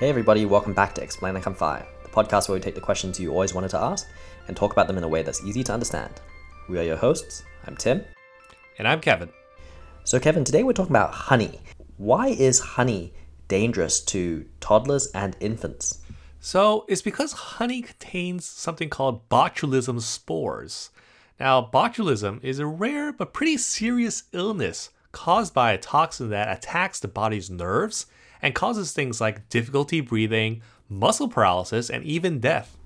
Hey everybody, welcome back to Explain Like I'm Five, the podcast where we take the questions you always wanted to ask and talk about them in a way that's easy to understand. We are your hosts. I'm Tim. And I'm Kevin. So Kevin, today we're talking about honey. Why is honey dangerous to toddlers and infants? So it's because honey contains something called botulism spores. Now, botulism is a rare but pretty serious illness caused by a toxin that attacks the body's nerves and causes things like difficulty breathing, muscle paralysis, and even death.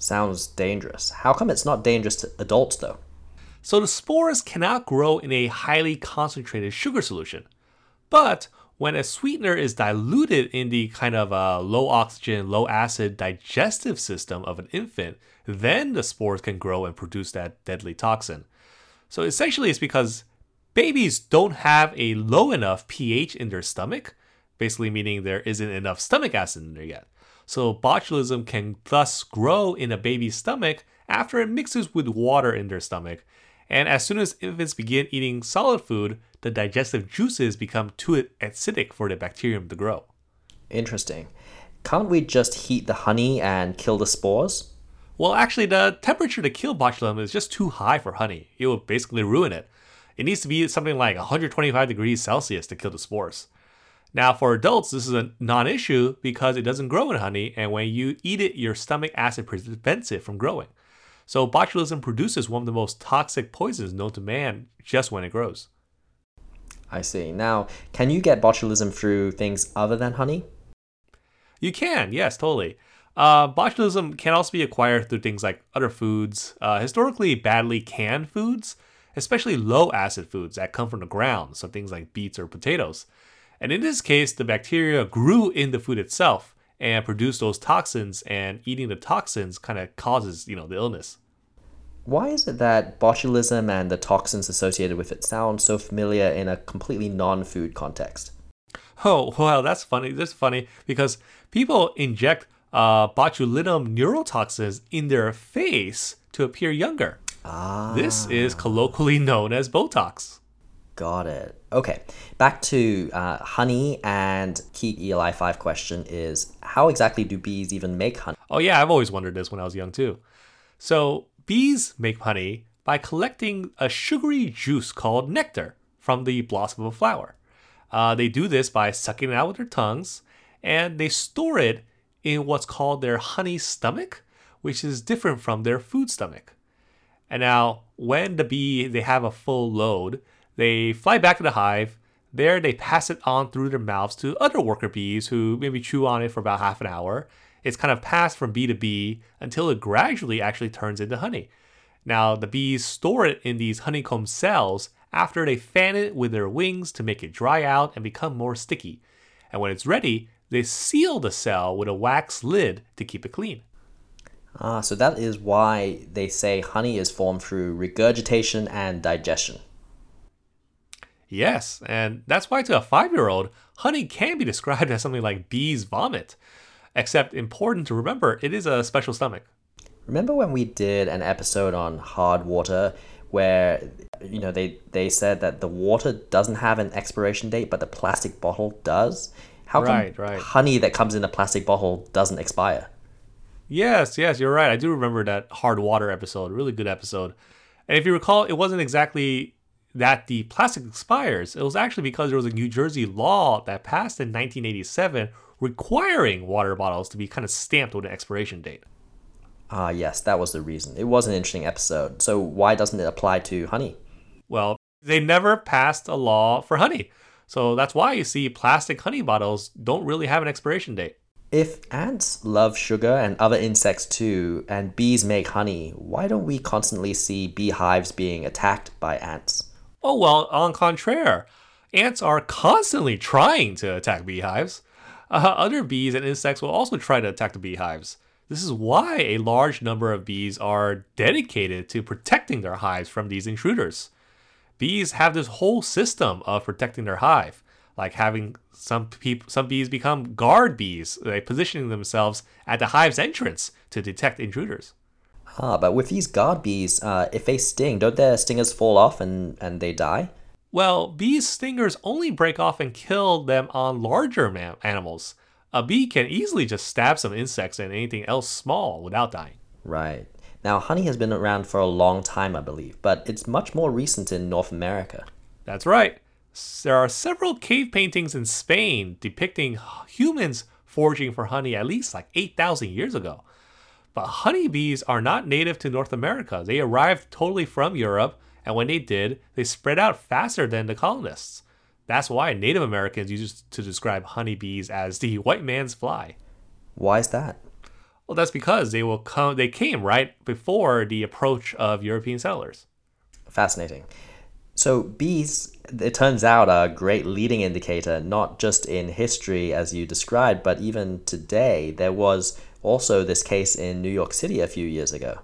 Sounds dangerous. How come it's not dangerous to adults, though? So the spores cannot grow in a highly concentrated sugar solution. But when a sweetener is diluted in the kind of low oxygen, low acid digestive system of an infant, then the spores can grow and produce that deadly toxin. So essentially it's because babies don't have a low enough pH in their stomach, basically meaning there isn't enough stomach acid in there yet. So botulism can thus grow in a baby's stomach after it mixes with water in their stomach. And as soon as infants begin eating solid food, the digestive juices become too acidic for the bacterium to grow. Interesting. Can't we just heat the honey and kill the spores? Well, actually, the temperature to kill botulism is just too high for honey. It will basically ruin it. It needs to be something like 125 degrees Celsius to kill the spores. Now, for adults, this is a non-issue because it doesn't grow in honey, and when you eat it, your stomach acid prevents it from growing. So botulism produces one of the most toxic poisons known to man just when it grows. I see. Now, can you get botulism through things other than honey? You can, yes, totally. Botulism can also be acquired through things like other foods, historically badly canned foods, especially low-acid foods that come from the ground, so things like beets or potatoes. And in this case, the bacteria grew in the food itself and produced those toxins, and eating the toxins kind of causes, the illness. Why is it that botulism and the toxins associated with it sound so familiar in a completely non-food context? Oh, well, that's funny. That's funny because people inject botulinum neurotoxins in their face to appear younger. Ah. This is colloquially known as Botox. Got it. Okay, back to honey, and key ELI5 question is, how exactly do bees even make honey? Oh yeah, I've always wondered this when I was young too. So bees make honey by collecting a sugary juice called nectar from the blossom of a flower. They do this by sucking it out with their tongues, and they store it in what's called their honey stomach, which is different from their food stomach. And now, when they have a full load, they fly back to the hive. There, they pass it on through their mouths to other worker bees who maybe chew on it for about half an hour. It's kind of passed from bee to bee until it gradually actually turns into honey. Now, the bees store it in these honeycomb cells after they fan it with their wings to make it dry out and become more sticky. And when it's ready, they seal the cell with a wax lid to keep it clean. Ah, so that is why they say honey is formed through regurgitation and digestion. Yes, and that's why to a 5-year-old, honey can be described as something like bees' vomit. Except, important to remember, it is a special stomach. Remember when we did an episode on hard water where, they said that the water doesn't have an expiration date, but the plastic bottle does? How come honey that comes in a plastic bottle doesn't expire? Yes, you're right. I do remember that hard water episode. Really good episode. And if you recall, it wasn't exactly that the plastic expires. It was actually because there was a New Jersey law that passed in 1987 requiring water bottles to be kind of stamped with an expiration date. Ah, yes, that was the reason. It was an interesting episode. So why doesn't it apply to honey? Well, they never passed a law for honey. So that's why you see plastic honey bottles don't really have an expiration date. If ants love sugar and other insects too, and bees make honey, why don't we constantly see beehives being attacked by ants? Oh, well, on contraire, ants are constantly trying to attack beehives. Other bees and insects will also try to attack the beehives. This is why a large number of bees are dedicated to protecting their hives from these intruders. Bees have this whole system of protecting their hive, like having some bees become guard bees, like positioning themselves at the hive's entrance to detect intruders. Ah, but with these guard bees, if they sting, don't their stingers fall off and they die? Well, bees' stingers only break off and kill them on larger animals. a bee can easily just stab some insects and anything else small without dying. Right. Now, honey has been around for a long time, I believe, but it's much more recent in North America. That's right. There are several cave paintings in Spain depicting humans foraging for honey at least like 8,000 years ago. But honeybees are not native to North America. They arrived totally from Europe, and when they did, they spread out faster than the colonists. That's why Native Americans used to describe honeybees as the white man's fly. Why is that? Well, that's because they came right before the approach of European settlers. Fascinating. So bees, it turns out, are a great leading indicator, not just in history as you described, but even today. There was also this case in New York City a few years ago.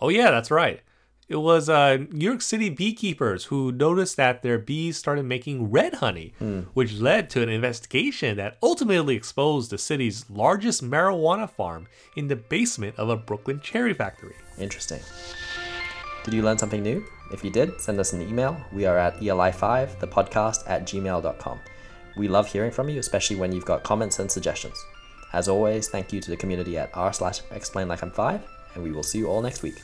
Oh yeah, that's right. It was New York City beekeepers who noticed that their bees started making red honey, which led to an investigation that ultimately exposed the city's largest marijuana farm in the basement of a Brooklyn cherry factory. Interesting. Did you learn something new? If you did, send us an email. We are at ELI5thepodcast@gmail.com. We love hearing from you, especially when you've got comments and suggestions. As always, thank you to the community at r/ExplainLikeI'm5, and we will see you all next week.